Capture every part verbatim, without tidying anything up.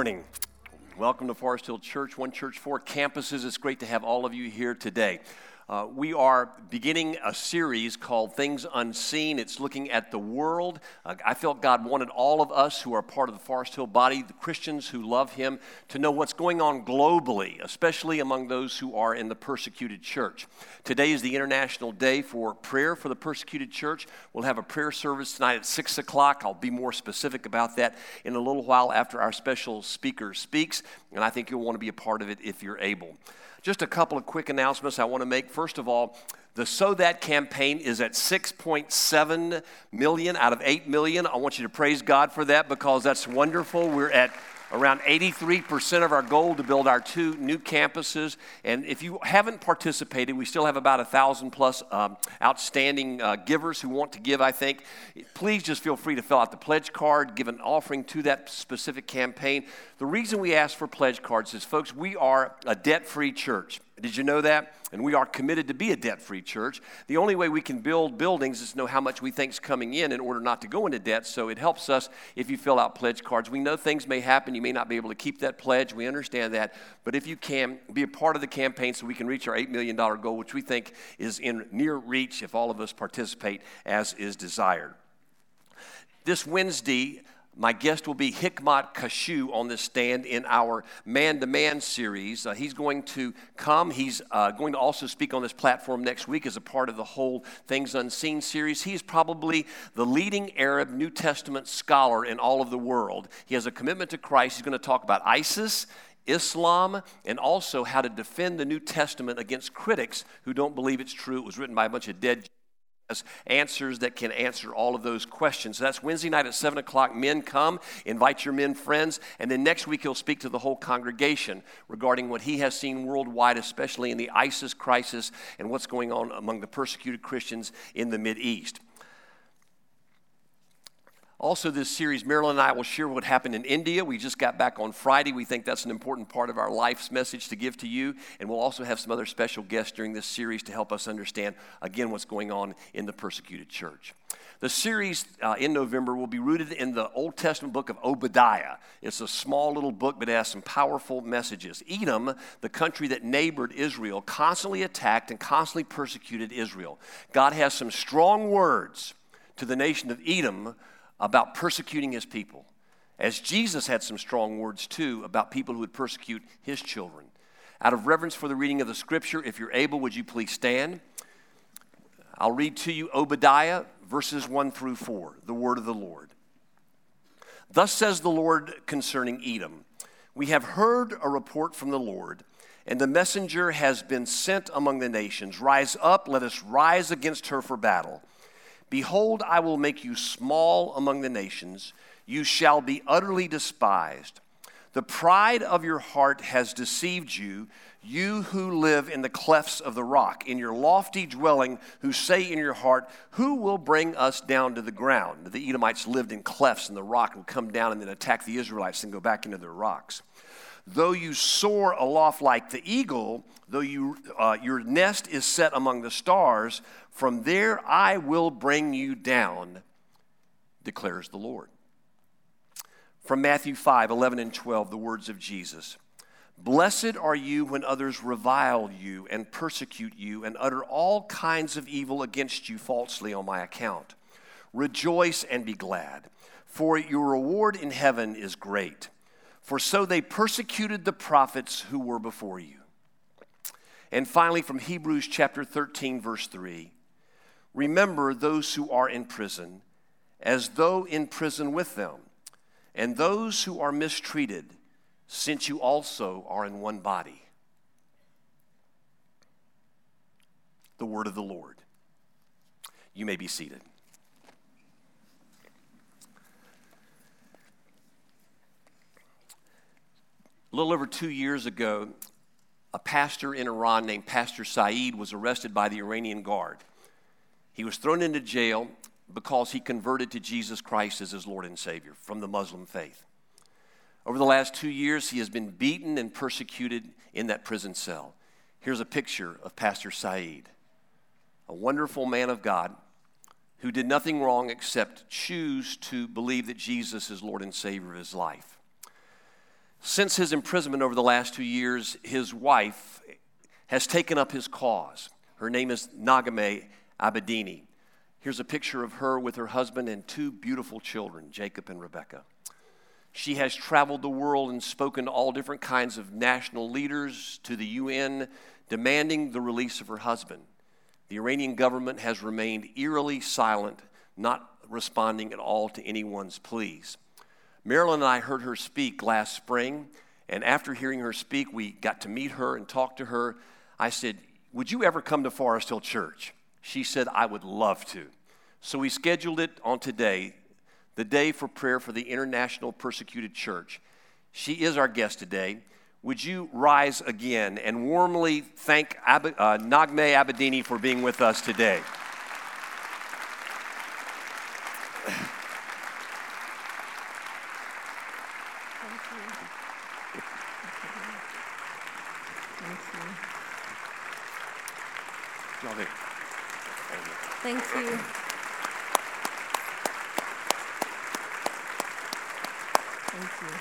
morning. Welcome to Forest Hill Church, One Church, Four Campuses. It's great to have all of you here today. Uh, we are beginning a series called Things Unseen. It's looking at the world. Uh, I felt God wanted all of us who are part of the Forest Hill body, the Christians who love Him, to know what's going on globally, especially among those who are in the persecuted church. Today is the International Day for Prayer for the Persecuted Church. We'll have a prayer service tonight at six o'clock. I'll be more specific about that in a little while after our special speaker speaks, and I think you'll want to be a part of it if you're able. Just a couple of quick announcements I want to make. First of all, the So That campaign is at six point seven million out of eight million. I want you to praise God for that because that's wonderful. We're at around eighty-three percent of our goal to build our two new campuses. And if you haven't participated, we still have about one thousand plus um, outstanding uh, givers who want to give, I think. Please just feel free to fill out the pledge card, give an offering to that specific campaign. The reason we ask for pledge cards is, folks, we are a debt-free church. Did you know that? And we are committed to be a debt-free church. The only way we can build buildings is to know how much we think is coming in in order not to go into debt, so it helps us if you fill out pledge cards. We know things may happen. You may not be able to keep that pledge. We understand that. But if you can, be a part of the campaign so we can reach our eight million dollars goal, which we think is in near reach if all of us participate as is desired. This Wednesday, my guest will be Hikmat Kashu on this stand in our Man-to-Man series. Uh, he's going to come. He's uh, going to also speak on this platform next week as a part of the whole Things Unseen series. He is probably the leading Arab New Testament scholar in all of the world. He has a commitment to Christ. He's going to talk about ISIS, Islam, and also how to defend the New Testament against critics who don't believe it's true. It was written by a bunch of dead answers that can answer all of those questions. So that's Wednesday night at seven o'clock. Men, come. Invite your men friends. And then next week he'll speak to the whole congregation regarding what he has seen worldwide, especially in the ISIS crisis and what's going on among the persecuted Christians in the Mideast. Also, this series, Marilyn and I will share what happened in India. We just got back on Friday. We think that's an important part of our life's message to give to you. And we'll also have some other special guests during this series to help us understand, again, what's going on in the persecuted church. The series uh, in November will be rooted in the Old Testament book of Obadiah. It's a small little book, but it has some powerful messages. Edom, the country that neighbored Israel, constantly attacked and constantly persecuted Israel. God has some strong words to the nation of Edom about persecuting His people, as Jesus had some strong words too about people who would persecute His children. Out of reverence for the reading of the scripture, if you're able, would you please stand? I'll read to you Obadiah, verses one through four, the word of the Lord. Thus says the Lord concerning Edom, we have heard a report from the Lord, and the messenger has been sent among the nations. Rise up, let us rise against her for battle. Behold, I will make you small among the nations. You shall be utterly despised. The pride of your heart has deceived you, you who live in the clefts of the rock, in your lofty dwelling, who say in your heart, who will bring us down to the ground? The Edomites lived in clefts in the rock and come down and then attack the Israelites and go back into their rocks. Though you soar aloft like the eagle, though you, uh, your nest is set among the stars, from there I will bring you down, declares the Lord. From Matthew five, eleven and twelve, the words of Jesus. Blessed are you when others revile you and persecute you and utter all kinds of evil against you falsely on my account. Rejoice and be glad, for your reward in heaven is great. For so they persecuted the prophets who were before you. And finally, from Hebrews chapter thirteen, verse three, remember those who are in prison, as though in prison with them, and those who are mistreated, since you also are in one body. The word of the Lord. You may be seated. A little over two years ago, a pastor in Iran named Pastor Saeed was arrested by the Iranian guard. He was thrown into jail because he converted to Jesus Christ as his Lord and Savior from the Muslim faith. Over the last two years, he has been beaten and persecuted in that prison cell. Here's a picture of Pastor Saeed, a wonderful man of God who did nothing wrong except choose to believe that Jesus is Lord and Savior of his life. Since his imprisonment over the last two years, his wife has taken up his cause. Her name is Naghmeh Abedini. Here's a picture of her with her husband and two beautiful children, Jacob and Rebecca. She has traveled the world and spoken to all different kinds of national leaders, to the U N, demanding the release of her husband. The Iranian government has remained eerily silent, not responding at all to anyone's pleas. Marilyn and I heard her speak last spring, and after hearing her speak, we got to meet her and talk to her. I said, "Would you ever come to Forest Hill Church?" She said, "I would love to." So we scheduled it on today, the day for prayer for the International Persecuted Church. She is our guest today. Would you rise again and warmly thank Ab- uh, Naghmeh Abedini for being with us today? Thank you. Thank you.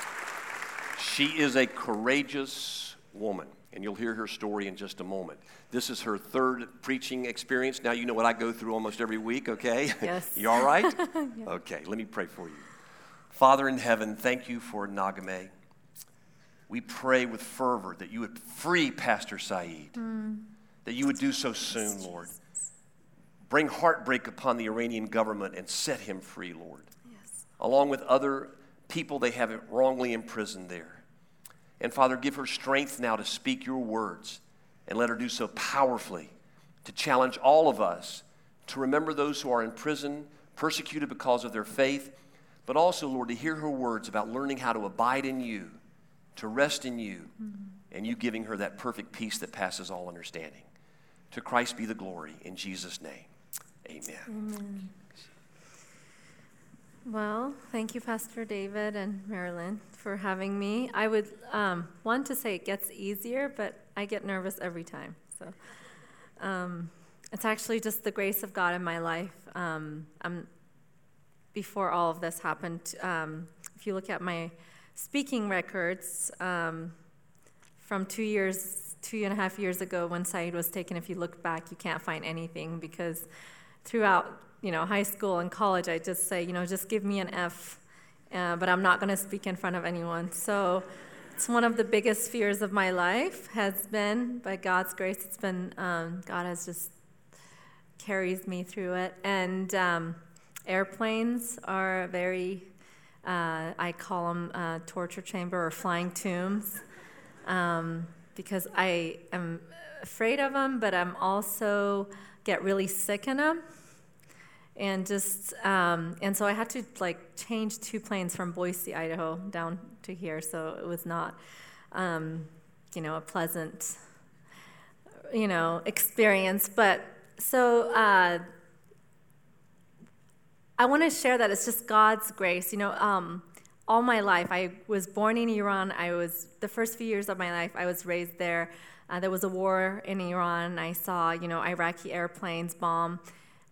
She is a courageous woman, and you'll hear her story in just a moment. This is her third preaching experience. Now you know what I go through almost every week, okay? Yes. You all right? Yeah. Okay, let me pray for you. Father in heaven, thank you for Naghmeh. We pray with fervor that you would free Pastor Saeed, mm. that you would do so soon, Lord. Bring heartbreak upon the Iranian government and set him free, Lord, yes. Along with other people they have wrongly imprisoned there. And, Father, give her strength now to speak your words and let her do so powerfully, to challenge all of us to remember those who are in prison, persecuted because of their faith, but also, Lord, to hear her words about learning how to abide in you, to rest in you, mm-hmm. and you giving her that perfect peace that passes all understanding. To Christ be the glory, in Jesus' name. Amen. Amen. Well, thank you, Pastor David and Marilyn, for having me. I would um, want to say it gets easier, but I get nervous every time. So um, it's actually just the grace of God in my life. Um, I'm, before all of this happened, um, if you look at my speaking records um, from two years, two and a half years ago when Saeed was taken, if you look back, you can't find anything because throughout, you know, high school and college, I just say, you know, just give me an F, uh, but I'm not going to speak in front of anyone. So it's one of the biggest fears of my life has been, by God's grace, it's been, um, God has just carries me through it. And um, airplanes are very, uh, I call them uh, torture chamber or flying tombs um, because I am afraid of them, but I'm also get really sick in them. And just, um, and so I had to like change two planes from Boise, Idaho down to here. So it was not, um, you know, a pleasant, you know, experience. But so uh, I want to share that it's just God's grace. You know, um, all my life, I was born in Iran. I was, the first few years of my life, I was raised there. Uh, there was a war in Iran. I saw, you know, Iraqi airplanes bomb,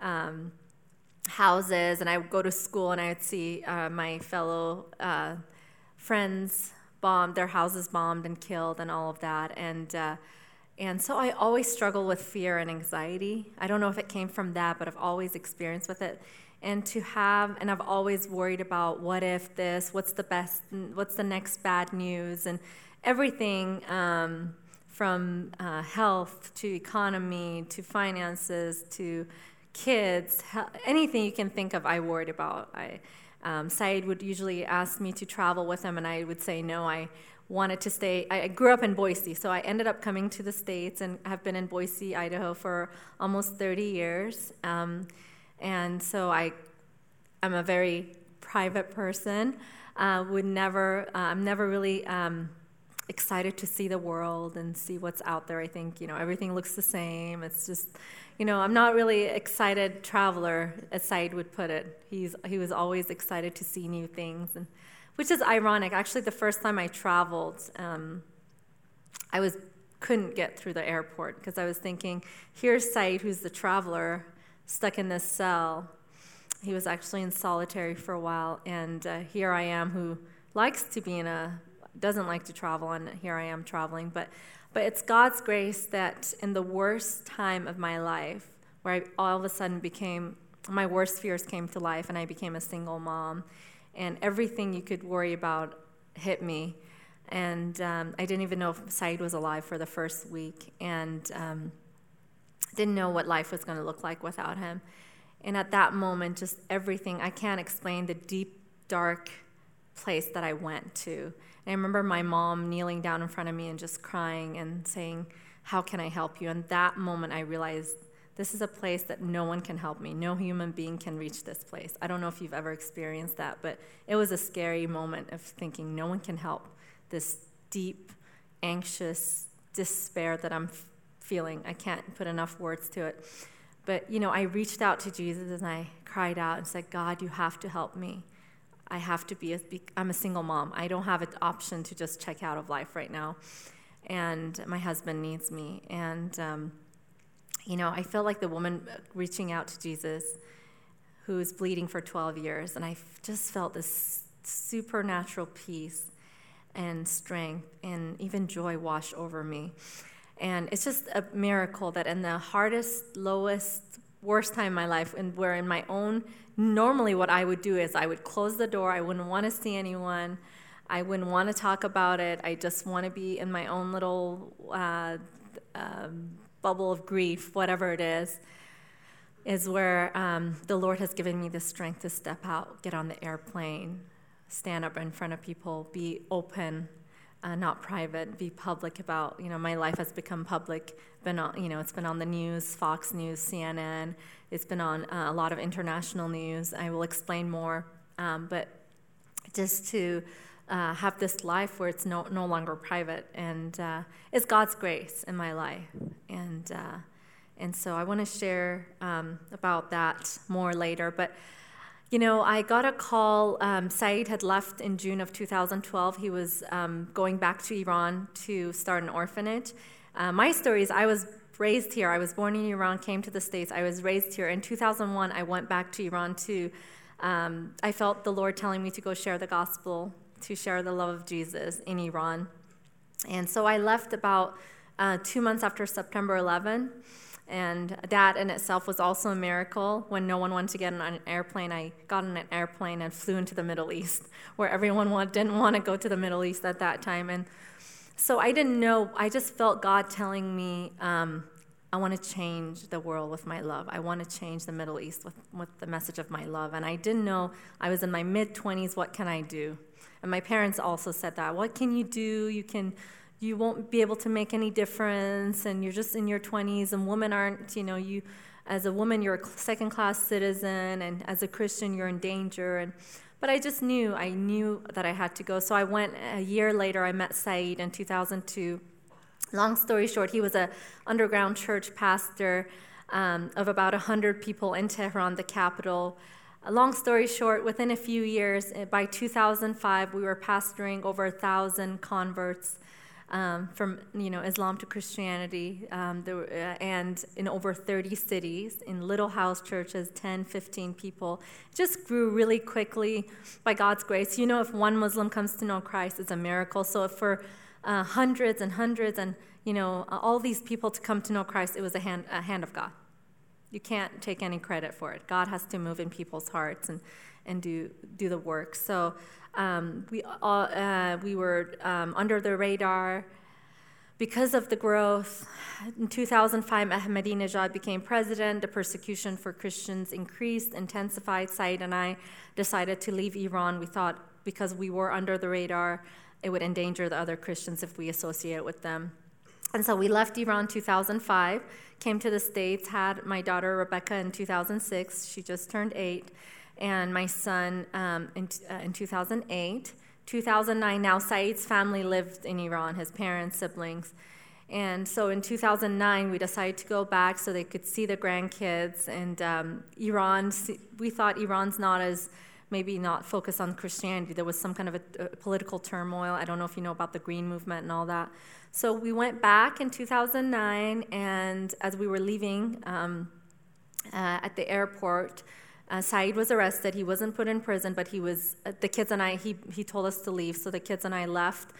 um, houses, and I would go to school and I would see uh, my fellow uh, friends bombed, their houses bombed and killed and all of that. And uh, and so I always struggle with fear and anxiety. I don't know if it came from that, but I've always experienced with it. And to have, and I've always worried about what if this, what's the best, what's the next bad news and everything um, from uh, health to economy to finances to kids, anything you can think of, I worried about. I, um, Saeed would usually ask me to travel with him, and I would say no. I wanted to stay. I, I grew up in Boise, so I ended up coming to the States and have been in Boise, Idaho for almost thirty years. Um, and so I, I'm a very private person. Uh, would never. Uh, I'm never really um, excited to see the world and see what's out there. I think you know everything looks the same. It's just. You know, I'm not really excited traveler, as Saeed would put it. He's he was always excited to see new things, and which is ironic. Actually, the first time I traveled, um, I was couldn't get through the airport because I was thinking, here's Saeed, who's the traveler, stuck in this cell. He was actually in solitary for a while, and uh, here I am, who likes to be in a doesn't like to travel, and here I am traveling. But but it's God's grace that in the worst time of my life, where I all of a sudden became, my worst fears came to life, and I became a single mom, and everything you could worry about hit me. And um, I didn't even know if Saeed was alive for the first week, and um, didn't know what life was going to look like without him. And at that moment, just everything, I can't explain the deep, dark place that I went to. And I remember my mom kneeling down in front of me and just crying and saying, "How can I help you?" And that moment, I realized this is a place that no one can help me. No human being can reach this place. I don't know if you've ever experienced that, but it was a scary moment of thinking no one can help this deep, anxious despair that I'm f- feeling. I can't put enough words to it. But, you know, I reached out to Jesus and I cried out and said, "God, you have to help me. I have to be, a, be I'm a single mom. I don't have an option to just check out of life right now. And my husband needs me." And, um, you know, I felt like the woman reaching out to Jesus who was bleeding for twelve years. And I f- just felt this supernatural peace and strength and even joy wash over me. And it's just a miracle that in the hardest, lowest, worst time in my life, and where in my own, normally what I would do is I would close the door. I wouldn't want to see anyone. I wouldn't want to talk about it. I just want to be in my own little uh, um, bubble of grief, whatever it is, is where um, the Lord has given me the strength to step out, get on the airplane, stand up in front of people, be open. Uh, not private, be public about, you know, my life has become public, been on, you know, it's been on the news, Fox News, C N N, it's been on uh, a lot of international news. I will explain more, um, but just to uh, have this life where it's no, no longer private, and uh, it's God's grace in my life, and uh, and so I want to share um, about that more later, but you know, I got a call. Um, Saeed had left in June of two thousand twelve. He was um, going back to Iran to start an orphanage. Uh, my story is I was raised here. I was born in Iran, came to the States. I was raised here. In two thousand one, I went back to Iran to, um, I felt the Lord telling me to go share the gospel, to share the love of Jesus in Iran. And so I left about uh, two months after September eleventh. And that in itself was also a miracle. When no one wanted to get on an airplane, I got on an airplane and flew into the Middle East, where everyone wanted, didn't want to go to the Middle East at that time. And so I didn't know. I just felt God telling me, um, I want to change the world with my love. I want to change the Middle East with, with the message of my love. And I didn't know. I was in my mid-twenties. What can I do? And my parents also said that. What can you do? You can... You won't be able to make any difference, and you're just in your twenties, and women aren't, you know, you, as a woman, you're a second-class citizen, and as a Christian, you're in danger. And But I just knew, I knew that I had to go. So I went a year later. I met Saeed in two thousand two. Long story short, he was an underground church pastor um, of about one hundred people in Tehran, the capital. Long story short, within a few years, by two thousand five, we were pastoring over one thousand converts. Um, from, you know, Islam to Christianity, um, there, uh, and in over thirty cities, in little house churches, ten, fifteen people, just grew really quickly by God's grace. You know, if one Muslim comes to know Christ, it's a miracle. So if for uh, hundreds and hundreds and, you know, all these people to come to know Christ, it was a hand, a hand of God. You can't take any credit for it. God has to move in people's hearts and, and do do the work. So um, we all, uh, we were um, under the radar because of the growth. In two thousand five, Ahmadinejad became president. The persecution for Christians increased, intensified. Saeed and I decided to leave Iran. We thought because we were under the radar, it would endanger the other Christians if we associate with them. And so we left Iran in two thousand five, came to the States, had my daughter Rebecca in two thousand six. She just turned eight. And my son um, in, uh, in two thousand eight. two thousand nine, now Saeed's family lived in Iran, his parents, siblings. And so in two thousand nine, we decided to go back so they could see the grandkids. And um, Iran, we thought Iran's not as... maybe not focus on Christianity. There was some kind of a, a political turmoil. I don't know if you know about the Green Movement and all that. So we went back in two thousand nine, and as we were leaving um, uh, at the airport, Uh, Saeed was arrested. He wasn't put in prison, but he was. Uh, the kids and I. He he told us to leave, so the kids and I left.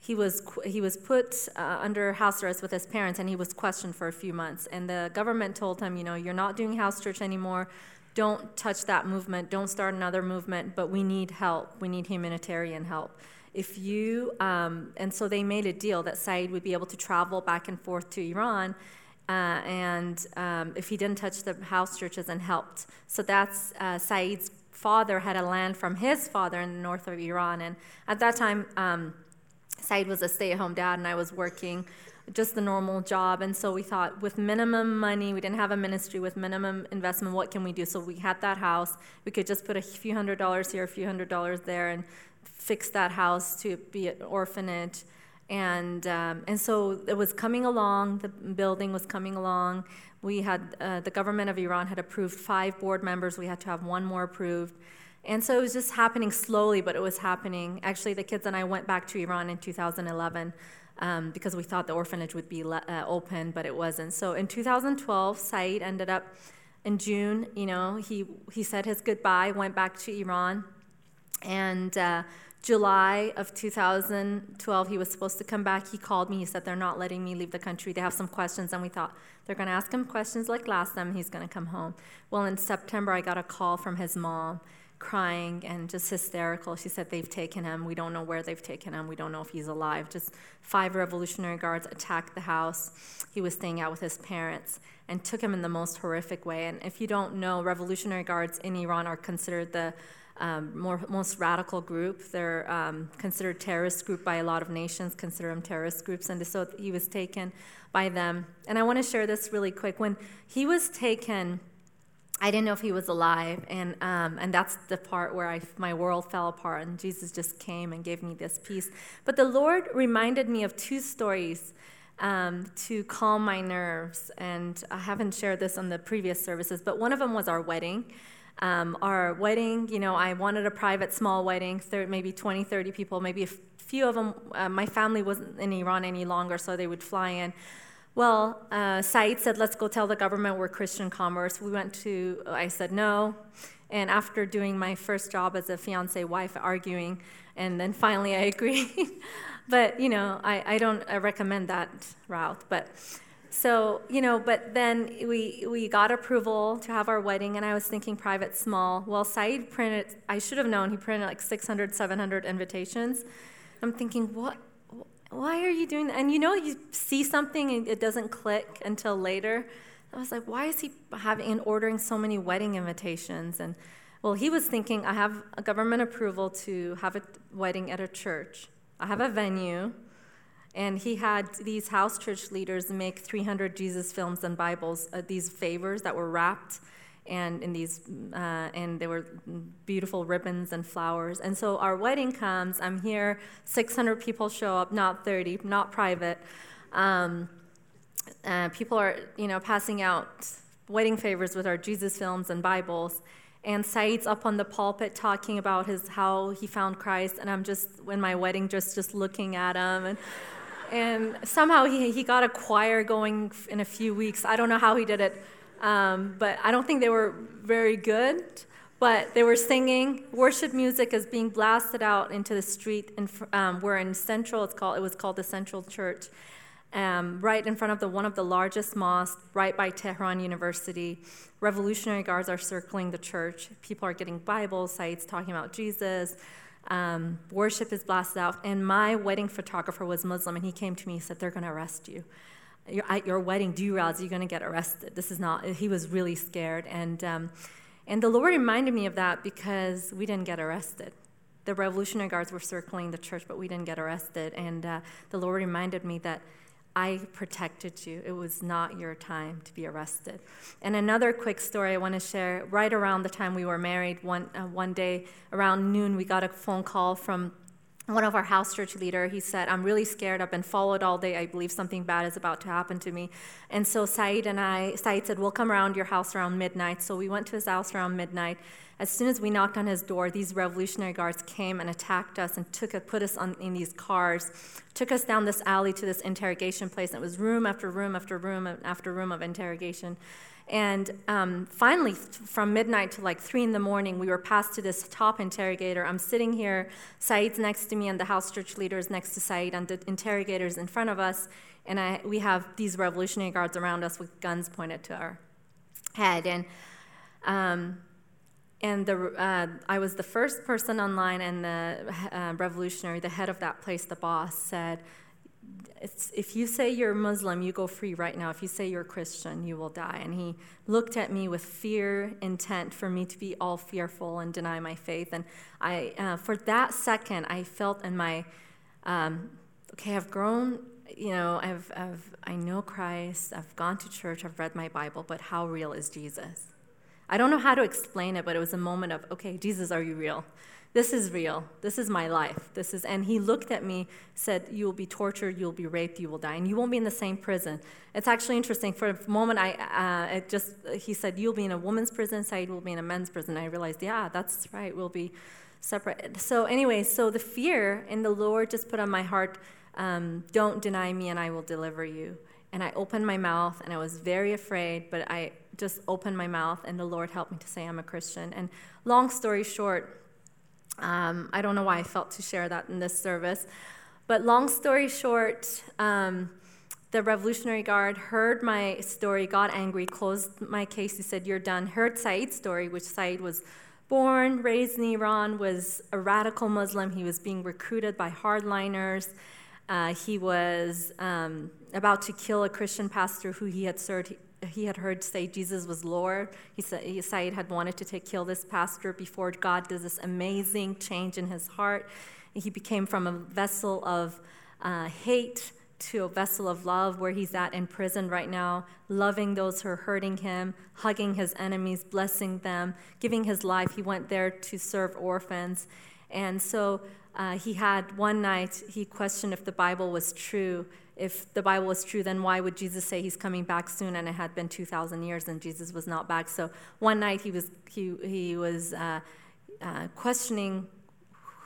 He was he was put uh, under house arrest with his parents, and he was questioned for a few months. And the government told him, you know, you're not doing house church anymore. Don't touch that movement. Don't start another movement. But we need help. We need humanitarian help. If you um, and so they made a deal that Saeed would be able to travel back and forth to Iran. Uh, and um, if he didn't touch the house churches and helped. So that's uh, Saeed's father had a land from his father in the north of Iran. And at that time, um, Saeed was a stay-at-home dad, and I was working just the normal job. And so we thought, with minimum money, we didn't have a ministry, with minimum investment, what can we do? So we had that house. We could just put a few hundred dollars here, a few hundred dollars there, and fix that house to be an orphanage. And um, and so it was coming along. The building was coming along. We had uh, the government of Iran had approved five board members. We had to have one more approved, and so it was just happening slowly, but it was happening. Actually, the kids and I went back to Iran in two thousand eleven um, because we thought the orphanage would be le- uh, open, but it wasn't. So in two thousand twelve, Saeed ended up in June. You know, he he said his goodbye, went back to Iran, and. Uh, July of two thousand twelve, he was supposed to come back. He called me. He said, they're not letting me leave the country. They have some questions. And we thought, they're going to ask him questions like last time. He's going to come home. Well, in September, I got a call from his mom, crying and just hysterical. She said, they've taken him. We don't know where they've taken him. We don't know if he's alive. Just five Revolutionary Guards attacked the house. He was staying out with his parents and took him in the most horrific way. And if you don't know, Revolutionary Guards in Iran are considered the Um, more, most radical group. They're um, considered terrorist group by a lot of nations, consider them terrorist groups, and so he was taken by them. And I want to share this really quick. When he was taken, I didn't know if he was alive, and um, and that's the part where I, my world fell apart, and Jesus just came and gave me this peace. But the Lord reminded me of two stories Um, to calm my nerves, and I haven't shared this on the previous services, but one of them was our wedding. Um, our wedding, you know, I wanted a private small wedding, third, maybe twenty, thirty people, maybe a f- few of them. Uh, my family wasn't in Iran any longer, so they would fly in. Well, uh, Saeed said, let's go tell the government we're Christian commerce. We went to, I said no. And after doing my first job as a fiancé wife, arguing, and then finally I agreed. But, you know, I, I don't I recommend that route. But so, you know, but then we we got approval to have our wedding, and I was thinking private, small. Well, Saeed printed, I should have known, he printed like six hundred, seven hundred invitations. I'm thinking, what? Why are you doing that? And, you know, you see something and it doesn't click until later. I was like, why is he having and ordering so many wedding invitations? And, well, he was thinking, I have a government approval to have a wedding at a church. I have a venue. And he had these house church leaders make three hundred Jesus films and Bibles, uh, these favors that were wrapped and in these, uh, and they were beautiful ribbons and flowers. And so our wedding comes. I'm here. six hundred people show up, not thirty, not private. Um, Uh, people are, you know, passing out wedding favors with our Jesus films and Bibles, and Saeed's up on the pulpit talking about his how he found Christ, and I'm just in my wedding just just looking at him, and and somehow he he got a choir going in a few weeks. I don't know how he did it, um, but I don't think they were very good, but they were singing. Worship music is being blasted out into the street, and um, we're in Central. It's called it was called the Central Church. Um, right in front of the one of the largest mosques, right by Tehran University. Revolutionary Guards are circling the church. People are getting Bibles, Saeed's talking about Jesus. Um, worship is blasted out. And my wedding photographer was Muslim, and he came to me and said, they're going to arrest you. You're at your wedding, do you realize you're going to get arrested? This is not, he was really scared. And, um, and the Lord reminded me of that because we didn't get arrested. The Revolutionary Guards were circling the church, but we didn't get arrested. And uh, the Lord reminded me that I protected you. It was not your time to be arrested. And another quick story I want to share, right around the time we were married, one uh, one day around noon, we got a phone call from one of our house church leader. He said, I'm really scared. I've been followed all day. I believe something bad is about to happen to me. And so Saeed and I, Saeed said, we'll come around your house around midnight. So we went to his house around midnight. As soon as we knocked on his door, these Revolutionary Guards came and attacked us and took put us on, in these cars, took us down this alley to this interrogation place. And it was room after room after room after room of interrogation. And um, finally, th- from midnight to like three in the morning, we were passed to this top interrogator. I'm sitting here, Saeed's next to me, and the house church leader is next to Saeed, and the interrogator's in front of us. And I, we have these revolutionary guards around us with guns pointed to our head. And um, and the uh, I was the first person online, and the uh, revolutionary, the head of that place, the boss, said, It's, if you say you're Muslim, you go free right now. If you say you're Christian, you will die. And he looked at me with fear, intent for me to be all fearful and deny my faith. And I, uh, for that second, I felt in my, um, okay, I've grown, you know, I've, I've, I know Christ, I've gone to church, I've read my Bible, but how real is Jesus? I don't know how to explain it, but it was a moment of, okay, Jesus, are you real? This is real. This is my life. This is, and he looked at me, said, you will be tortured, you will be raped, you will die, and you won't be in the same prison. It's actually interesting. For a moment, I uh, it just he said, you'll be in a woman's prison, Saeed will be in a men's prison. I realized, yeah, that's right, we'll be separate. So anyway, so the fear, and the Lord just put on my heart, um, don't deny me and I will deliver you. And I opened my mouth, and I was very afraid, but I just opened my mouth, and the Lord helped me to say I'm a Christian. And long story short, Um, I don't know why I felt to share that in this service, but long story short, um, the Revolutionary Guard heard my story, got angry, closed my case. He said, you're done. Heard Saeed's story, which Saeed was born, raised in Iran, was a radical Muslim. He was being recruited by hardliners. Uh, he was um, about to kill a Christian pastor who he had served. He had heard say Jesus was Lord. He said Saeed had wanted to take, kill this pastor before God does this amazing change in his heart. He became from a vessel of uh, hate to a vessel of love, where he's at in prison right now, loving those who are hurting him, hugging his enemies, blessing them, giving his life. He went there to serve orphans. And so uh, he had one night, he questioned if the Bible was true. If the Bible was true, then why would Jesus say he's coming back soon? And it had been two thousand years, and Jesus was not back. So one night he was he he was uh, uh, questioning,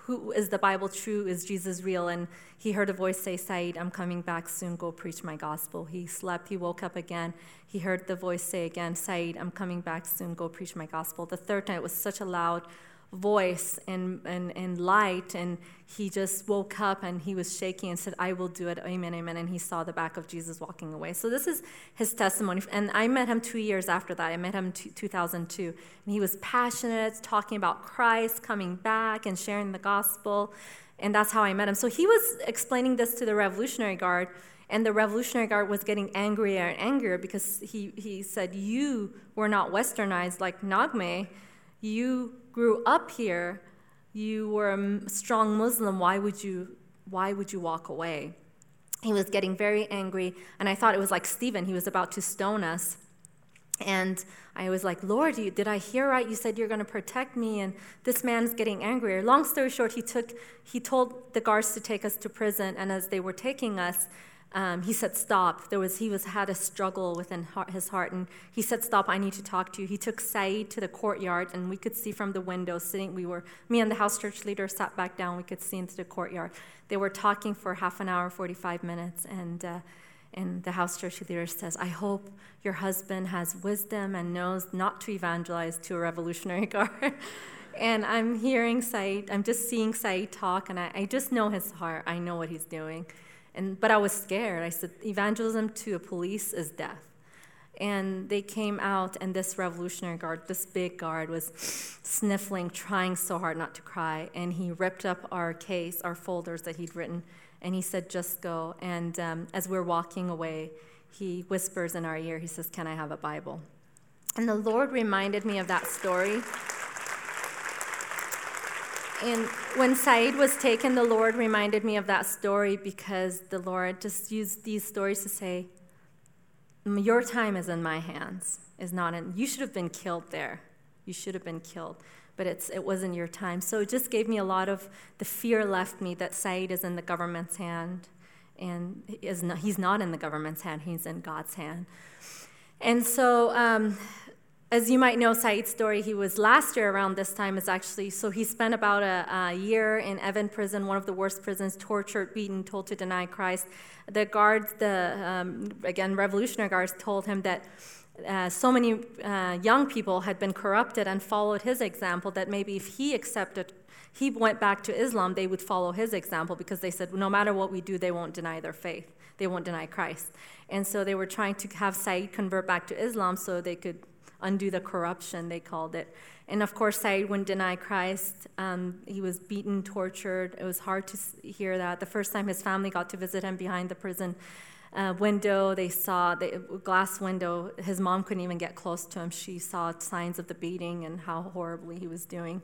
who is the Bible true? Is Jesus real? And he heard a voice say, Saeed, I'm coming back soon. Go preach my gospel. He slept. He woke up again. He heard the voice say again, Saeed, I'm coming back soon. Go preach my gospel. The third time, it was such a loud voice and, and, and light, and he just woke up, and he was shaking and said, I will do it, amen, amen, and he saw the back of Jesus walking away. So this is his testimony, and I met him two years after that. I met him in two thousand two, and he was passionate, talking about Christ coming back and sharing the gospel, and that's how I met him. So he was explaining this to the Revolutionary Guard, and the Revolutionary Guard was getting angrier and angrier, because he, he said, you were not westernized like Naghmeh. You grew up here, you were a strong Muslim, why would you why would you walk away? He was getting very angry, and I thought it was like Stephen, he was about to stone us. And I was like, Lord, you, did I hear right? You said you're going to protect me, and this man's getting angrier. Long story short, he took he told the guards to take us to prison, and as they were taking us, Um, he said, stop. There was, he was had a struggle within his heart, and he said, stop, I need to talk to you. He took Saeed to the courtyard, and we could see from the window, sitting, we were, me and the house church leader sat back down, we could see into the courtyard. They were talking for half an hour, forty-five minutes, and uh, and the house church leader says, I hope your husband has wisdom and knows not to evangelize to a revolutionary guard. And I'm hearing Saeed, I'm just seeing Saeed talk, and I, I just know his heart, I know what he's doing. And, but I was scared. I said, evangelism to a police is death. And they came out, and this revolutionary guard, this big guard, was sniffling, trying so hard not to cry. And he ripped up our case, our folders that he'd written, and he said, just go. And um, as we're walking away, he whispers in our ear, he says, can I have a Bible? And the Lord reminded me of that story. And when Saeed was taken, the Lord reminded me of that story, because the Lord just used these stories to say, your time is in my hands. Is not in. You should have been killed there. You should have been killed. But it's it wasn't your time. So it just gave me a lot of, the fear left me that Saeed is in the government's hand. And he is not, he's not in the government's hand. He's in God's hand. And so... Um, As you might know, Saeed's story, he was last year around this time is actually, so he spent about a, a year in Evin prison, one of the worst prisons, tortured, beaten, told to deny Christ. The guards, the um, again, revolutionary guards told him that Uh, so many uh, young people had been corrupted and followed his example, that maybe if he accepted, he went back to Islam, they would follow his example, because they said, no matter what we do, they won't deny their faith. They won't deny Christ. And so they were trying to have Saeed convert back to Islam so they could undo the corruption, they called it. And of course, Saeed wouldn't deny Christ. Um, he was beaten, tortured. It was hard to hear that. The first time his family got to visit him behind the prison Uh, window, they saw the glass window. His mom couldn't even get close to him. She saw signs of the beating and how horribly he was doing.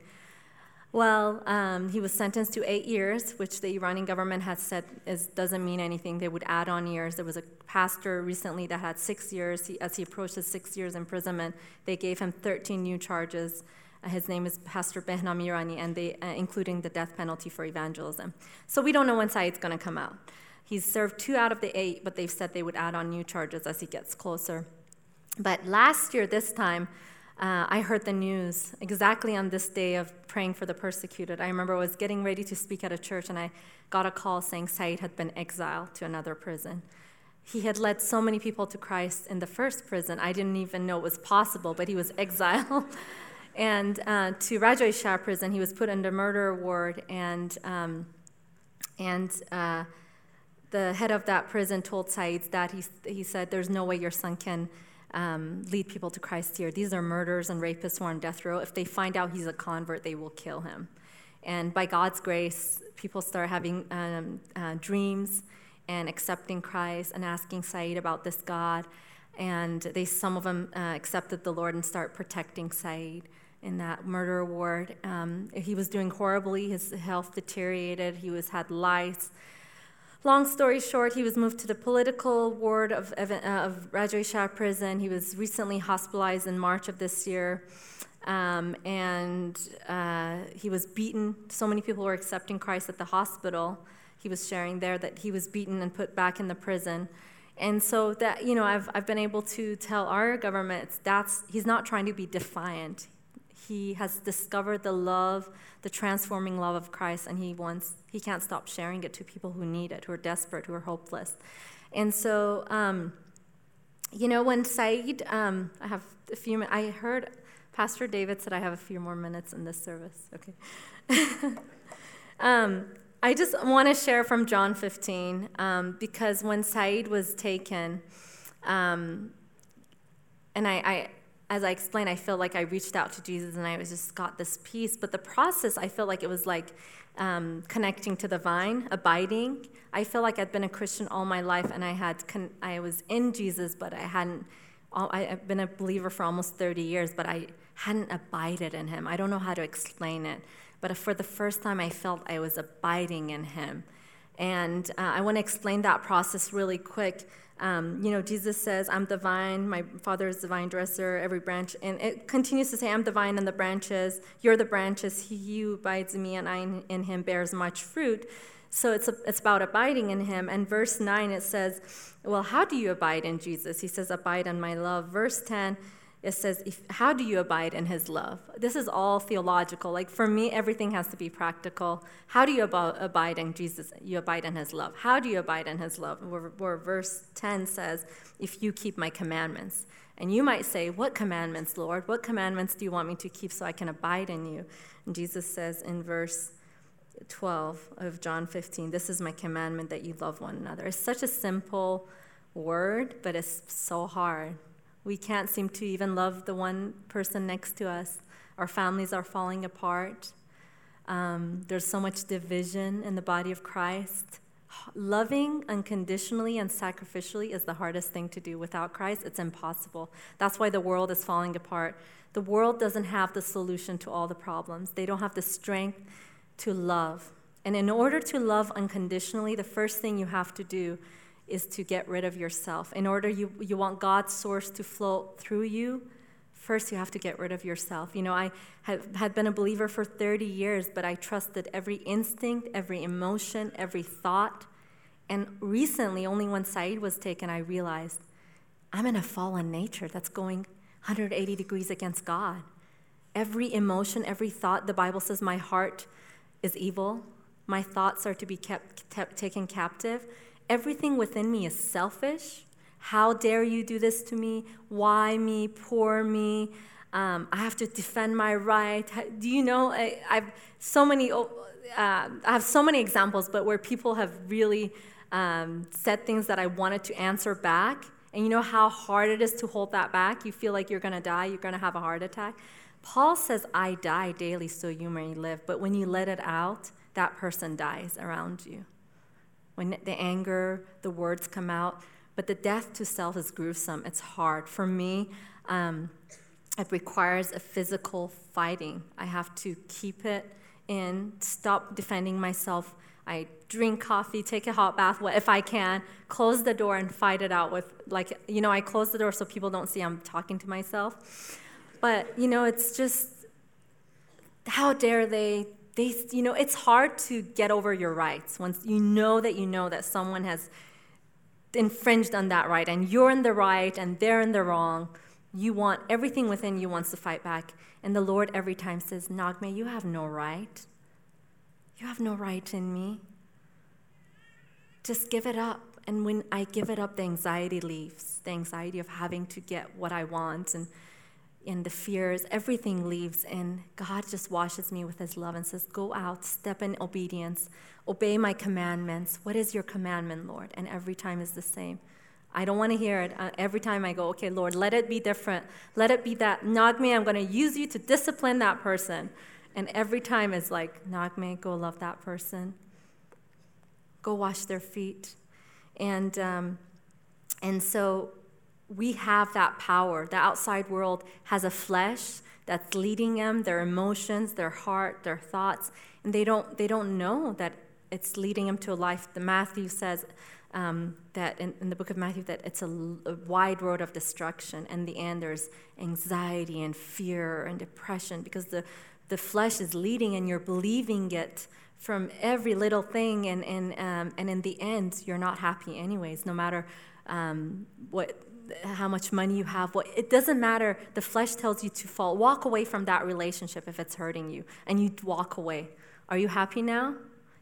Well, um, he was sentenced to eight years, which the Iranian government has said is, doesn't mean anything. They would add on years. There was a pastor recently that had six years. He, as he approached his six years imprisonment, they gave him thirteen new charges. His name is Pastor Behnam Irani, and they, uh, including the death penalty for evangelism. So we don't know when Saeed's going to come out. He's served two out of the eight, but they've said they would add on new charges as he gets closer. But last year, this time, uh, I heard the news exactly on this day of praying for the persecuted. I remember I was getting ready to speak at a church, and I got a call saying Saeed had been exiled to another prison. He had led so many people to Christ in the first prison. I didn't even know it was possible, but he was exiled. and uh, to Rajai Shahr prison, he was put under murder ward, and... Um, and uh, The head of that prison told Saeed that he he said, there's no way your son can um, lead people to Christ here. These are murderers and rapists who are on death row. If they find out he's a convert, they will kill him. And by God's grace, people start having um, uh, dreams and accepting Christ and asking Saeed about this God. And they some of them uh, accepted the Lord and start protecting Saeed in that murder ward. Um, he was doing horribly. His health deteriorated. He was had lice. Long story short, he was moved to the political ward of, of, uh, of Rajai Shahr prison. He was recently hospitalized in March of this year, um, and uh, he was beaten. So many people were accepting Christ at the hospital. He was sharing there that he was beaten and put back in the prison. And so that, you know, I've I've been able to tell our government that's he's not trying to be defiant. He has discovered the love, the transforming love of Christ, and he wants, he can't stop sharing it to people who need it, who are desperate, who are hopeless. And so, um, you know, when Saeed, um, I have a few minutes, I heard Pastor David said I have a few more minutes in this service. Okay. um, I just want to share from John fifteen, um, because when Saeed was taken, um, and I, I as I explained, I feel like I reached out to Jesus and I was just got this peace. But the process, I feel like it was like um, connecting to the vine, abiding. I feel like I'd been a Christian all my life, and I had con- I was in Jesus, but I hadn't. I, I've been a believer for almost thirty years, but I hadn't abided in him. I don't know how to explain it, but for the first time, I felt I was abiding in him. And uh, I want to explain that process really quick. Um, you know, Jesus says, I'm the vine, my Father is the vine dresser, every branch. And it continues to say, I'm the vine and the branches. You're the branches. He who abides in me and I in him bears much fruit. So it's a, it's about abiding in him. And verse nine, it says, well, how do you abide in Jesus? He says, abide in my love. Verse ten, it says, if, how do you abide in his love? This is all theological. Like for me, everything has to be practical. How do you ab- abide in Jesus? You abide in his love. How do you abide in his love? Where, where verse ten says, if you keep my commandments. And you might say, what commandments, Lord? What commandments do you want me to keep so I can abide in you? And Jesus says in verse twelve of John fifteen, this is my commandment, that you love one another. It's such a simple word, but it's so hard. We can't seem to even love the one person next to us. Our families are falling apart. Um, there's so much division in the body of Christ. Loving unconditionally and sacrificially is the hardest thing to do. Without Christ, it's impossible. That's why the world is falling apart. The world doesn't have the solution to all the problems. They don't have the strength to love. And in order to love unconditionally, the first thing you have to do is to get rid of yourself. In order you, you want God's source to flow through you, first you have to get rid of yourself. You know, I have, had been a believer for thirty years, but I trusted every instinct, every emotion, every thought. And recently, only when Saeed was taken, I realized I'm in a fallen nature that's going one hundred eighty degrees against God. Every emotion, every thought, the Bible says my heart is evil. My thoughts are to be kept, kept taken captive. Everything within me is selfish, How dare you do this to me? Why me? Poor me. Um, I have to defend my right. Do you know, I, I've so many, uh, I have so many examples, but where people have really um, said things that I wanted to answer back. And you know how hard it is to hold that back? You feel like you're going to die. You're going to have a heart attack. Paul says, I die daily so you may live. But when you let it out, that person dies around you. When the anger, the words come out. But the death to self is gruesome. It's hard. For me, um, it requires a physical fighting. I have to keep it in, stop defending myself. I drink coffee, take a hot bath if I can, close the door and fight it out with, like, you know, I close the door so people don't see I'm talking to myself. But, you know, it's just, how dare they? They, you know, it's hard to get over your rights once you know that you know that someone has infringed on that right, and you're in the right, and they're in the wrong. You want, everything within you wants to fight back. And the Lord every time says, Naghmeh, you have no right. You have no right in me. Just give it up. And when I give it up, the anxiety leaves. The anxiety of having to get what I want and, and the fears, everything leaves. And God just washes me with his love and says, go out, step in obedience, obey my commandments. What is your commandment, Lord? And every time is the same. I don't want to hear it. Uh, every time I go, okay, Lord, let it be different. Let it be that, Naghmeh, I'm going to use you to discipline that person. And every time it's like, Naghmeh, go love that person. Go wash their feet. And um, and so we have that power. The outside world has a flesh that's leading them, their emotions, their heart, their thoughts. And they don't they don't know that it's leading them to a life. The Matthew says, Um, that in, in the book of Matthew, that it's a, a wide road of destruction. And in the end, there's anxiety and fear and depression because the, the flesh is leading and you're believing it from every little thing. And and, um, and in the end, you're not happy anyways, no matter um, what, how much money you have. What, it doesn't matter. The flesh tells you to fall. Walk away from that relationship if it's hurting you. And you walk away. Are you happy now?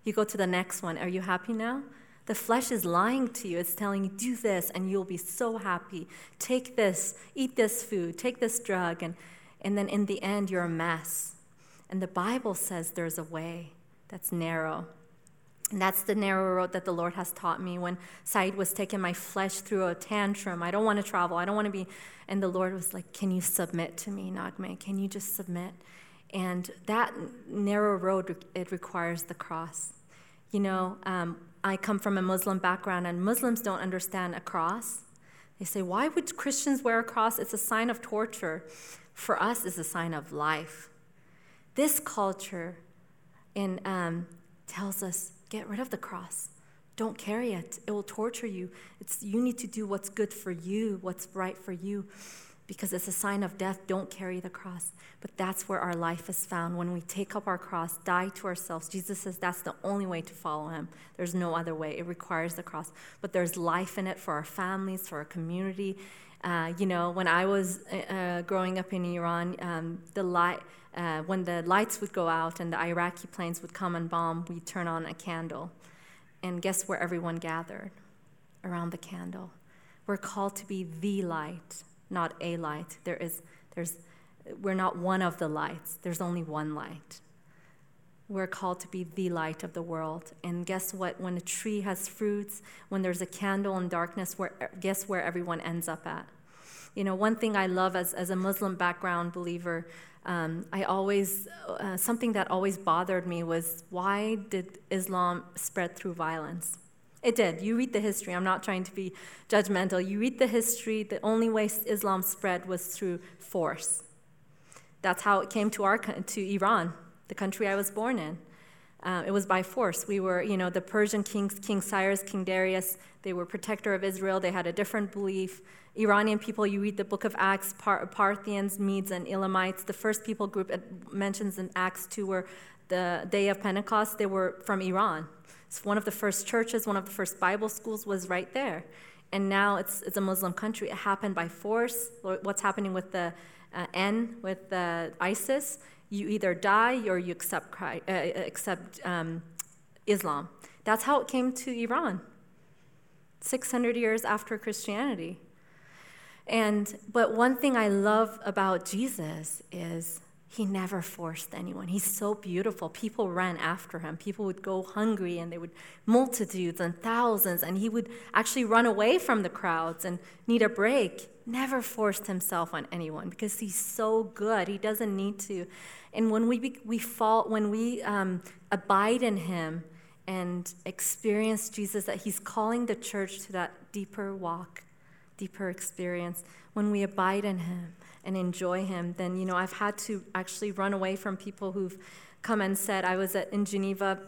You go to the next one. Are you happy now? The flesh is lying to you. It's telling you, do this, and you'll be so happy. Take this, eat this food, take this drug, and, and then in the end, you're a mess. And the Bible says there's a way that's narrow. And that's the narrow road that the Lord has taught me. When Saeed was taking my flesh through a tantrum, I don't want to travel, I don't want to be, and the Lord was like, can you submit to me, Naghmeh? Can you just submit? And that narrow road, it requires the cross. You know, um, I come from a Muslim background, and Muslims don't understand a cross. They say, why would Christians wear a cross? It's a sign of torture. For us, it's a sign of life. This culture in, um, tells us, get rid of the cross. Don't carry it. It will torture you. It's, you need to do what's good for you, what's right for you, because it's a sign of death. Don't carry the cross. But that's where our life is found. When we take up our cross, die to ourselves. Jesus says that's the only way to follow him. There's no other way. It requires the cross. But there's life in it for our families, for our community. Uh, you know, when I was uh, growing up in Iran, um, the light, uh, when the lights would go out and the Iraqi planes would come and bomb, we'd turn on a candle. And guess where everyone gathered? Around the candle. We're called to be the light, not a light. There is, there's, we're not one of the lights. There's only one light. We're called to be the light of the world. And guess what? When a tree has fruits, when there's a candle in darkness, where, guess where everyone ends up at? You know, one thing I love as, as a Muslim background believer, um, I always, uh, something that always bothered me was, why did Islam spread through violence? It did. You read the history. I'm not trying to be judgmental. You read the history. The only way Islam spread was through force. That's how it came to our to Iran, the country I was born in. Uh, it was by force. We were, you know, the Persian kings, King Cyrus, King Darius. They were protector of Israel. They had a different belief. Iranian people, you read the book of Acts, Par- Parthians, Medes, and Elamites. The first people group it mentions in Acts two were the day of Pentecost. They were from Iran. It's one of the first churches, one of the first Bible schools was right there. And now it's it's a Muslim country. It happened by force. What's happening with the uh, N, with the ISIS? You either die or you accept Christ, uh, accept um, Islam. That's how it came to Iran. six hundred years after Christianity. And but one thing I love about Jesus is he never forced anyone. He's so beautiful. People ran after him. People would go hungry, and they would multitudes and thousands, and he would actually run away from the crowds and need a break. Never forced himself on anyone because he's so good. He doesn't need to. And when we we fall, when we um, abide in him and experience Jesus, that he's calling the church to that deeper walk, deeper experience. When we abide in him and enjoy him, then, you know, I've had to actually run away from people who've come and said, I was at, in Geneva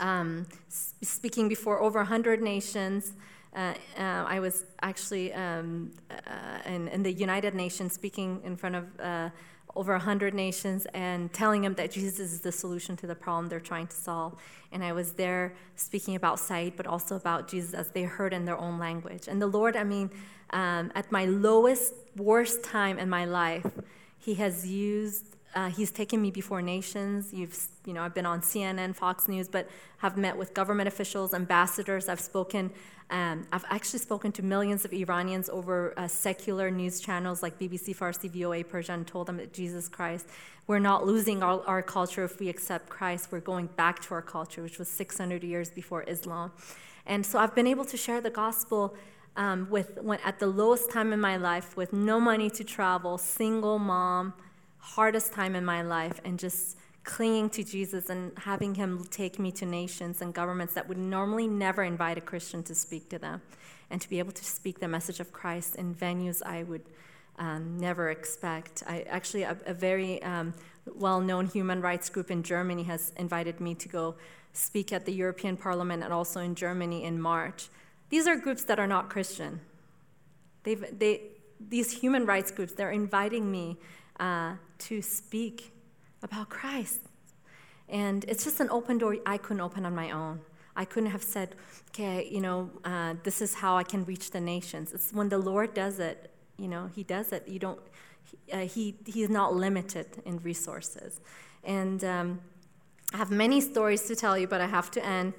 um, speaking before over one hundred nations. Uh, uh, I was actually um, uh, in, in the United Nations speaking in front of uh, over one hundred nations and telling them that Jesus is the solution to the problem they're trying to solve. And I was there speaking about Saeed, but also about Jesus as they heard in their own language. And the Lord, I mean, um, at my lowest, worst time in my life, he has used, uh, he's taken me before nations. You've, you know, I've been on C N N, Fox News, but have met with government officials, ambassadors. I've spoken, um, I've actually spoken to millions of Iranians over uh, secular news channels like B B C, Farsi, V O A, Persian, and told them that Jesus Christ, we're not losing our, our culture if we accept Christ. We're going back to our culture, which was six hundred years before Islam. And so I've been able to share the gospel Um, with when at the lowest time in my life, with no money to travel, single mom, hardest time in my life, and just clinging to Jesus and having him take me to nations and governments that would normally never invite a Christian to speak to them, and to be able to speak the message of Christ in venues I would um, never expect. I actually a, a very um, well-known human rights group in Germany has invited me to go speak at the European Parliament and also in Germany in March. These are groups that are not Christian. They've, they, these human rights groups, they're inviting me uh, to speak about Christ. And it's just an open door I couldn't open on my own. I couldn't have said, okay, you know, uh, this is how I can reach the nations. It's when the Lord does it, you know, he does it. You don't, uh, he he's not limited in resources. And um, I have many stories to tell you, but I have to end.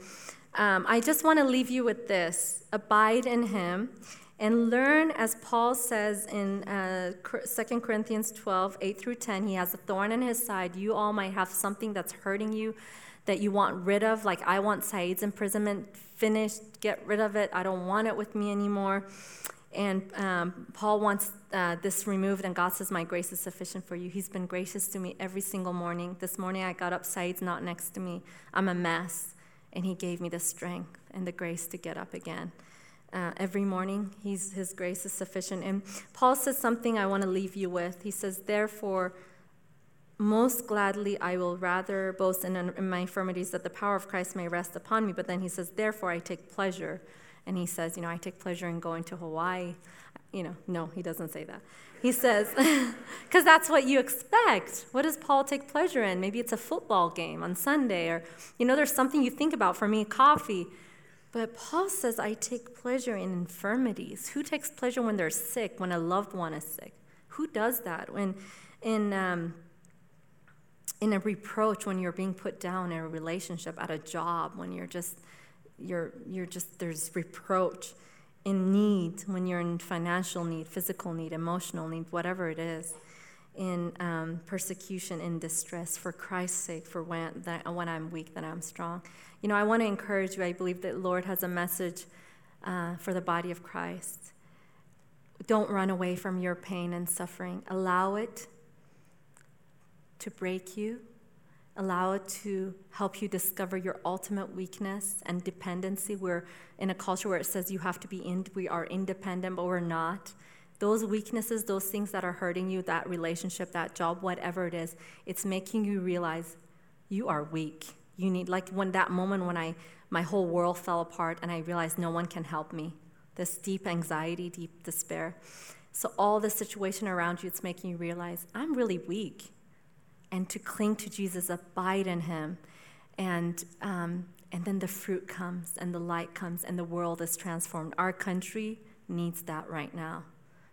Um, I just want to leave you with this. Abide in him and learn, as Paul says in uh, Second Corinthians twelve, eight through ten, he has a thorn in his side. You all might have something that's hurting you that you want rid of, like I want Saeed's imprisonment finished, get rid of it. I don't want it with me anymore. And um, Paul wants uh, this removed, and God says, my grace is sufficient for you. He's been gracious to me every single morning. This morning I got up, Saeed's not next to me. I'm a mess. And he gave me the strength and the grace to get up again. Uh, every morning, he's, his grace is sufficient. And Paul says something I want to leave you with. He says, therefore, most gladly I will rather boast in, in my infirmities that the power of Christ may rest upon me. But then he says, therefore, I take pleasure. And he says, you know, I take pleasure in going to Hawaii. You know, no, he doesn't say that. He says, because that's what you expect. What does Paul take pleasure in? Maybe it's a football game on Sunday, or, you know, there's something you think about. For me, coffee. But Paul says, I take pleasure in infirmities. Who takes pleasure when they're sick, when a loved one is sick? Who does that? When in um, in a reproach, when you're being put down in a relationship, at a job, when you're just, you're you're just, there's reproach. In need, when you're in financial need, physical need, emotional need, whatever it is, in um, persecution, in distress, for Christ's sake, for when, that, when I'm weak, then I'm strong. You know, I want to encourage you. I believe that the Lord has a message uh, for the body of Christ. Don't run away from your pain and suffering. Allow it to break you. Allow it to help you discover your ultimate weakness and dependency. We're in a culture where it says you have to be in, we are independent, but we're not. Those weaknesses, those things that are hurting you, that relationship, that job, whatever it is, it's making you realize you are weak. You need, like when that moment when I, my whole world fell apart and I realized no one can help me. This deep anxiety, deep despair. So all the situation around you, it's making you realize I'm really weak. And to cling to Jesus, abide in him. And um, and then the fruit comes, and the light comes, and the world is transformed. Our country needs that right now.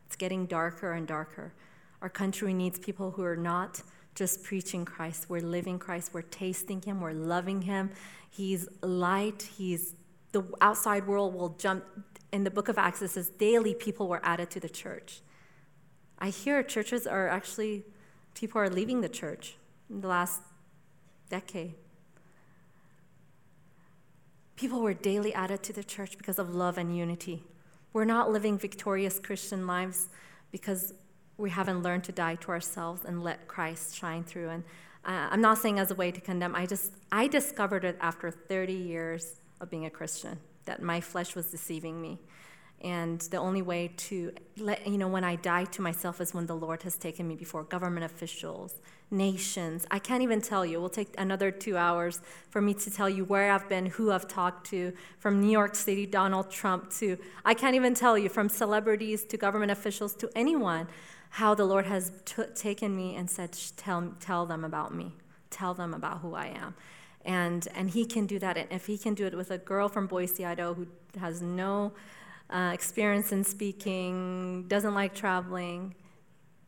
It's getting darker and darker. Our country needs people who are not just preaching Christ. We're living Christ. We're tasting him. We're loving him. He's light. He's the outside world will jump. In the book of Acts, it says daily people were added to the church. I hear churches are actually, people are leaving the church in the last decade. People were daily added to the church because of love and unity. We're not living victorious Christian lives because we haven't learned to die to ourselves and let Christ shine through. And uh, I'm not saying as a way to condemn. I just I discovered it after thirty years of being a Christian, that my flesh was deceiving me. And the only way to let, you know, when I die to myself is when the Lord has taken me before government officials, nations. I can't even tell you. It will take another two hours for me to tell you where I've been, who I've talked to, from New York City, Donald Trump, to, I can't even tell you, from celebrities to government officials to anyone, how the Lord has t- taken me and said, tell, tell them about me. Tell them about who I am. And, and he can do that. And if he can do it with a girl from Boise, Idaho, who has no... Uh, experience in speaking, doesn't like traveling.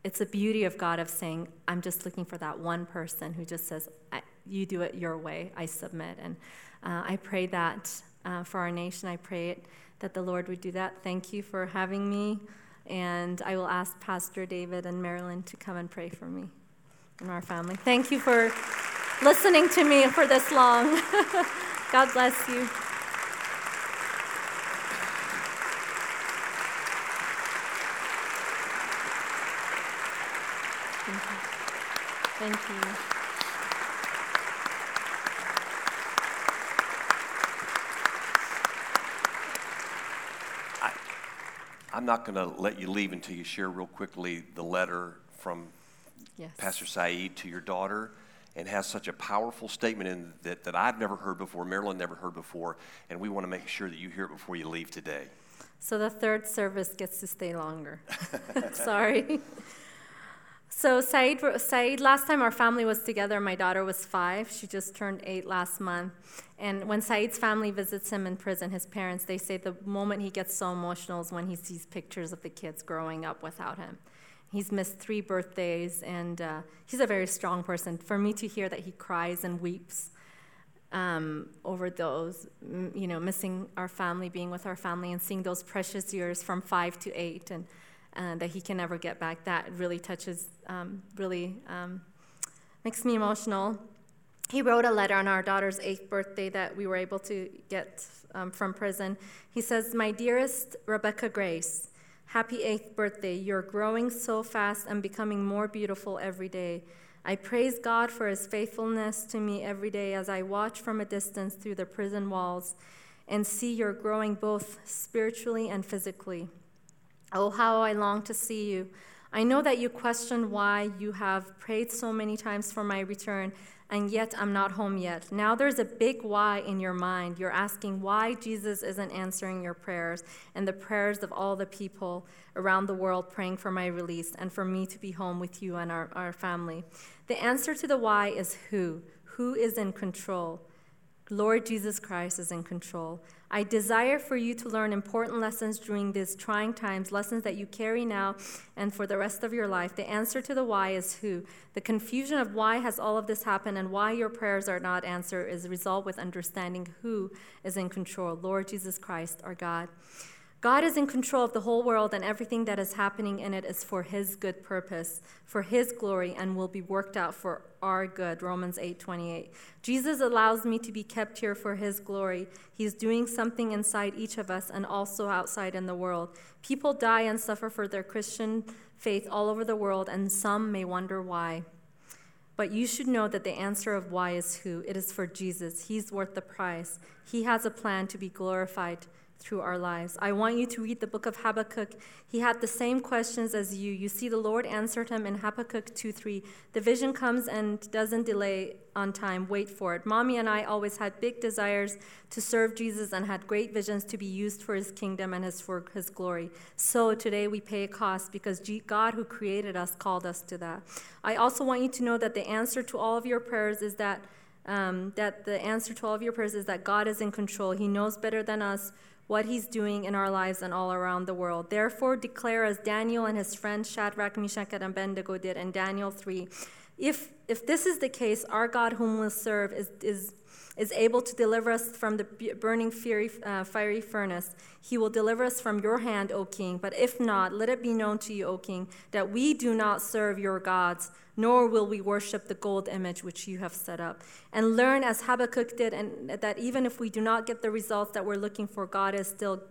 It's the beauty of God of saying, I'm just looking for that one person who just says, I, you do it your way, I submit. And uh, I pray that uh, for our nation. I pray it, that the Lord would do that. Thank you for having me. And I will ask Pastor David and Marilyn to come and pray for me and our family. Thank you for listening to me for this long. God bless you. Thank you. I, I'm not going to let you leave until you share real quickly the letter from yes. Pastor Saeed to your daughter, and has such a powerful statement in that that I've never heard before, Marilyn never heard before, and we want to make sure that you hear it before you leave today. So the third service gets to stay longer. Sorry. So Saeed, Saeed, last time our family was together, my daughter was five. She just turned eight last month. And when Saeed's family visits him in prison, his parents, they say the moment he gets so emotional is when he sees pictures of the kids growing up without him. He's missed three birthdays, and uh, he's a very strong person. For me to hear that he cries and weeps um, over those, you know, missing our family, being with our family, and seeing those precious years from five to eight, and Uh, that he can never get back. That really touches, um, really um, makes me emotional. He wrote a letter on our daughter's eighth birthday that we were able to get um, from prison. He says, "My dearest Rebecca Grace, happy eighth birthday. You're growing so fast and becoming more beautiful every day. I praise God for his faithfulness to me every day as I watch from a distance through the prison walls and see you're growing both spiritually and physically. Oh, how I long to see you. I know that you question why you have prayed so many times for my return, and yet I'm not home yet. Now there's a big why in your mind. You're asking why Jesus isn't answering your prayers and the prayers of all the people around the world praying for my release and for me to be home with you and our, our family. The answer to the why is who. Who is in control? Lord Jesus Christ is in control. I desire for you to learn important lessons during these trying times, lessons that you carry now and for the rest of your life. The answer to the why is who. The confusion of why has all of this happened and why your prayers are not answered is resolved with understanding who is in control, Lord Jesus Christ, our God. God is in control of the whole world, and everything that is happening in it is for his good purpose, for his glory, and will be worked out for our good, Romans eight twenty-eight. Jesus allows me to be kept here for his glory. He's doing something inside each of us and also outside in the world. People die and suffer for their Christian faith all over the world, and some may wonder why. But you should know that the answer of why is who. It is for Jesus. He's worth the price. He has a plan to be glorified through our lives. I want you to read the book of Habakkuk. He had the same questions as you. You see, the Lord answered him in Habakkuk two three. The vision comes and doesn't delay on time. Wait for it. Mommy and I always had big desires to serve Jesus and had great visions to be used for his kingdom and his for his glory. So today we pay a cost because God who created us called us to that. I also want you to know that the answer to all of your prayers is that um, that the answer to all of your prayers is that God is in control. He knows better than us what he's doing in our lives and all around the world. Therefore, declare as Daniel and his friends Shadrach, Meshach, and Abednego did in Daniel three, If if this is the case, our God whom we'll serve is is is able to deliver us from the burning fiery, uh, fiery furnace. He will deliver us from your hand, O king. But if not, let it be known to you, O king, that we do not serve your gods, nor will we worship the gold image which you have set up. And learn, as Habakkuk did, and that even if we do not get the results that we're looking for, God is still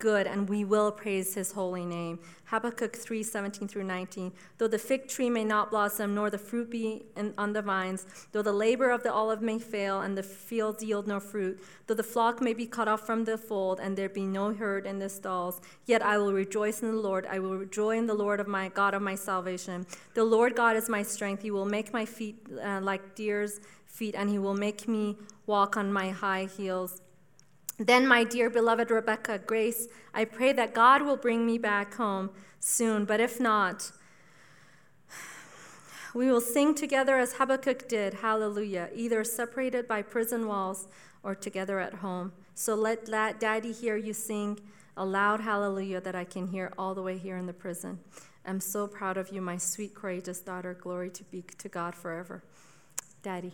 good, and we will praise his holy name. Habakkuk three, seventeen through nineteen. Though the fig tree may not blossom, nor the fruit be in, on the vines, though the labor of the olive may fail, and the fields yield no fruit, though the flock may be cut off from the fold, and there be no herd in the stalls, yet I will rejoice in the Lord. I will rejoice in the Lord of my God of my salvation. The Lord God is my strength. He will make my feet uh, like deer's feet, and he will make me walk on my high heels. Then, my dear beloved Rebecca Grace, I pray that God will bring me back home soon, but if not, we will sing together as Habakkuk did, hallelujah, either separated by prison walls or together at home. So let Daddy hear you sing a loud hallelujah that I can hear all the way here in the prison. I'm so proud of you, my sweet, courageous daughter. Glory to be to God forever. Daddy.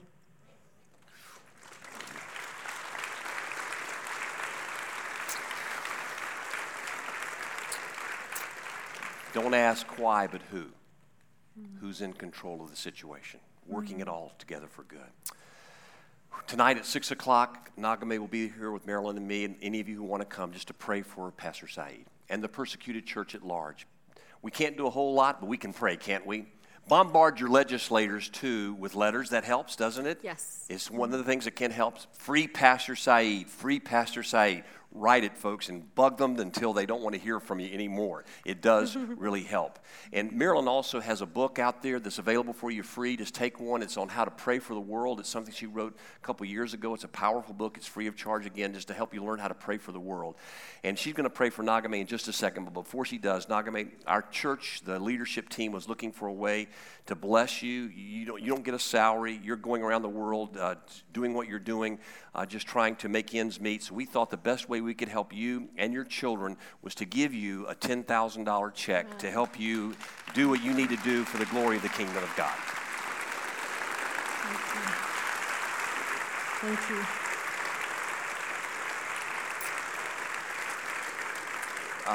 Don't ask why, but who. Mm-hmm. Who's in control of the situation? Working mm-hmm. it all together for good. Tonight at six o'clock, Naghmeh will be here with Marilyn and me, and any of you who want to come, just to pray for Pastor Saeed and the persecuted church at large. We can't do a whole lot, but we can pray, can't we? Bombard your legislators, too, with letters. That helps, doesn't it? Yes. It's one of the things that can help. Free Pastor Saeed. Free Pastor Saeed. Write it, folks, and bug them until they don't want to hear from you anymore. It does really help. And Marilyn also has a book out there that's available for you free. Just take one. It's on how to pray for the world. It's something she wrote a couple years ago. It's a powerful book. It's free of charge, again, just to help you learn how to pray for the world. And she's going to pray for Naghmeh in just a second. But before she does, Naghmeh, our church, the leadership team, was looking for a way to bless you. You don't, you don't get a salary. You're going around the world uh, doing what you're doing, uh, just trying to make ends meet. So we thought the best way we could help you and your children was to give you a ten thousand dollars check wow. to help you do what you need to do for the glory of the kingdom of God. Thank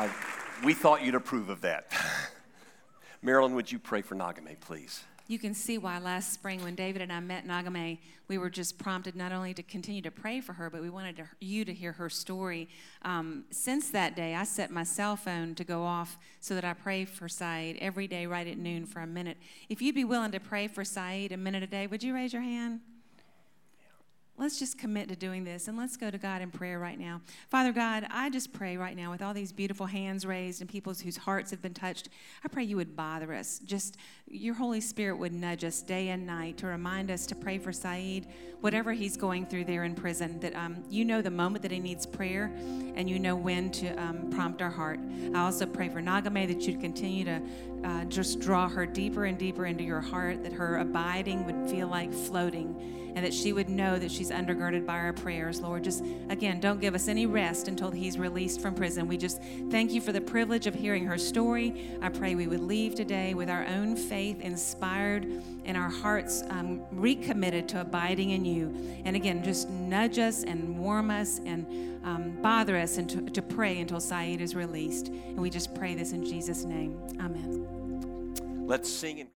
you. Thank you. Uh, we thought you'd approve of that. Marilyn, would you pray for Naghmeh, please? You can see why last spring when David and I met Naghmeh, we were just prompted not only to continue to pray for her, but we wanted to, you to hear her story. Um, since that day, I set my cell phone to go off so that I pray for Saeed every day right at noon for a minute. If you'd be willing to pray for Saeed a minute a day, would you raise your hand? Let's just commit to doing this, and let's go to God in prayer right now. Father God, I just pray right now with all these beautiful hands raised and people whose hearts have been touched. I pray you would bother us. Just your Holy Spirit would nudge us day and night to remind us to pray for Saeed, whatever he's going through there in prison, that um, you know the moment that he needs prayer, and you know when to um, prompt our heart. I also pray for Naghmeh that you'd continue to uh, just draw her deeper and deeper into your heart, that her abiding would feel like floating, and that she would know that she's undergirded by our prayers, Lord. Just, again, don't give us any rest until he's released from prison. We just thank you for the privilege of hearing her story. I pray we would leave today with our own faith inspired and our hearts um, recommitted to abiding in you. And again, just nudge us and warm us and um, bother us and to, to pray until Saeed is released. And we just pray this in Jesus' name. Amen. Let's sing.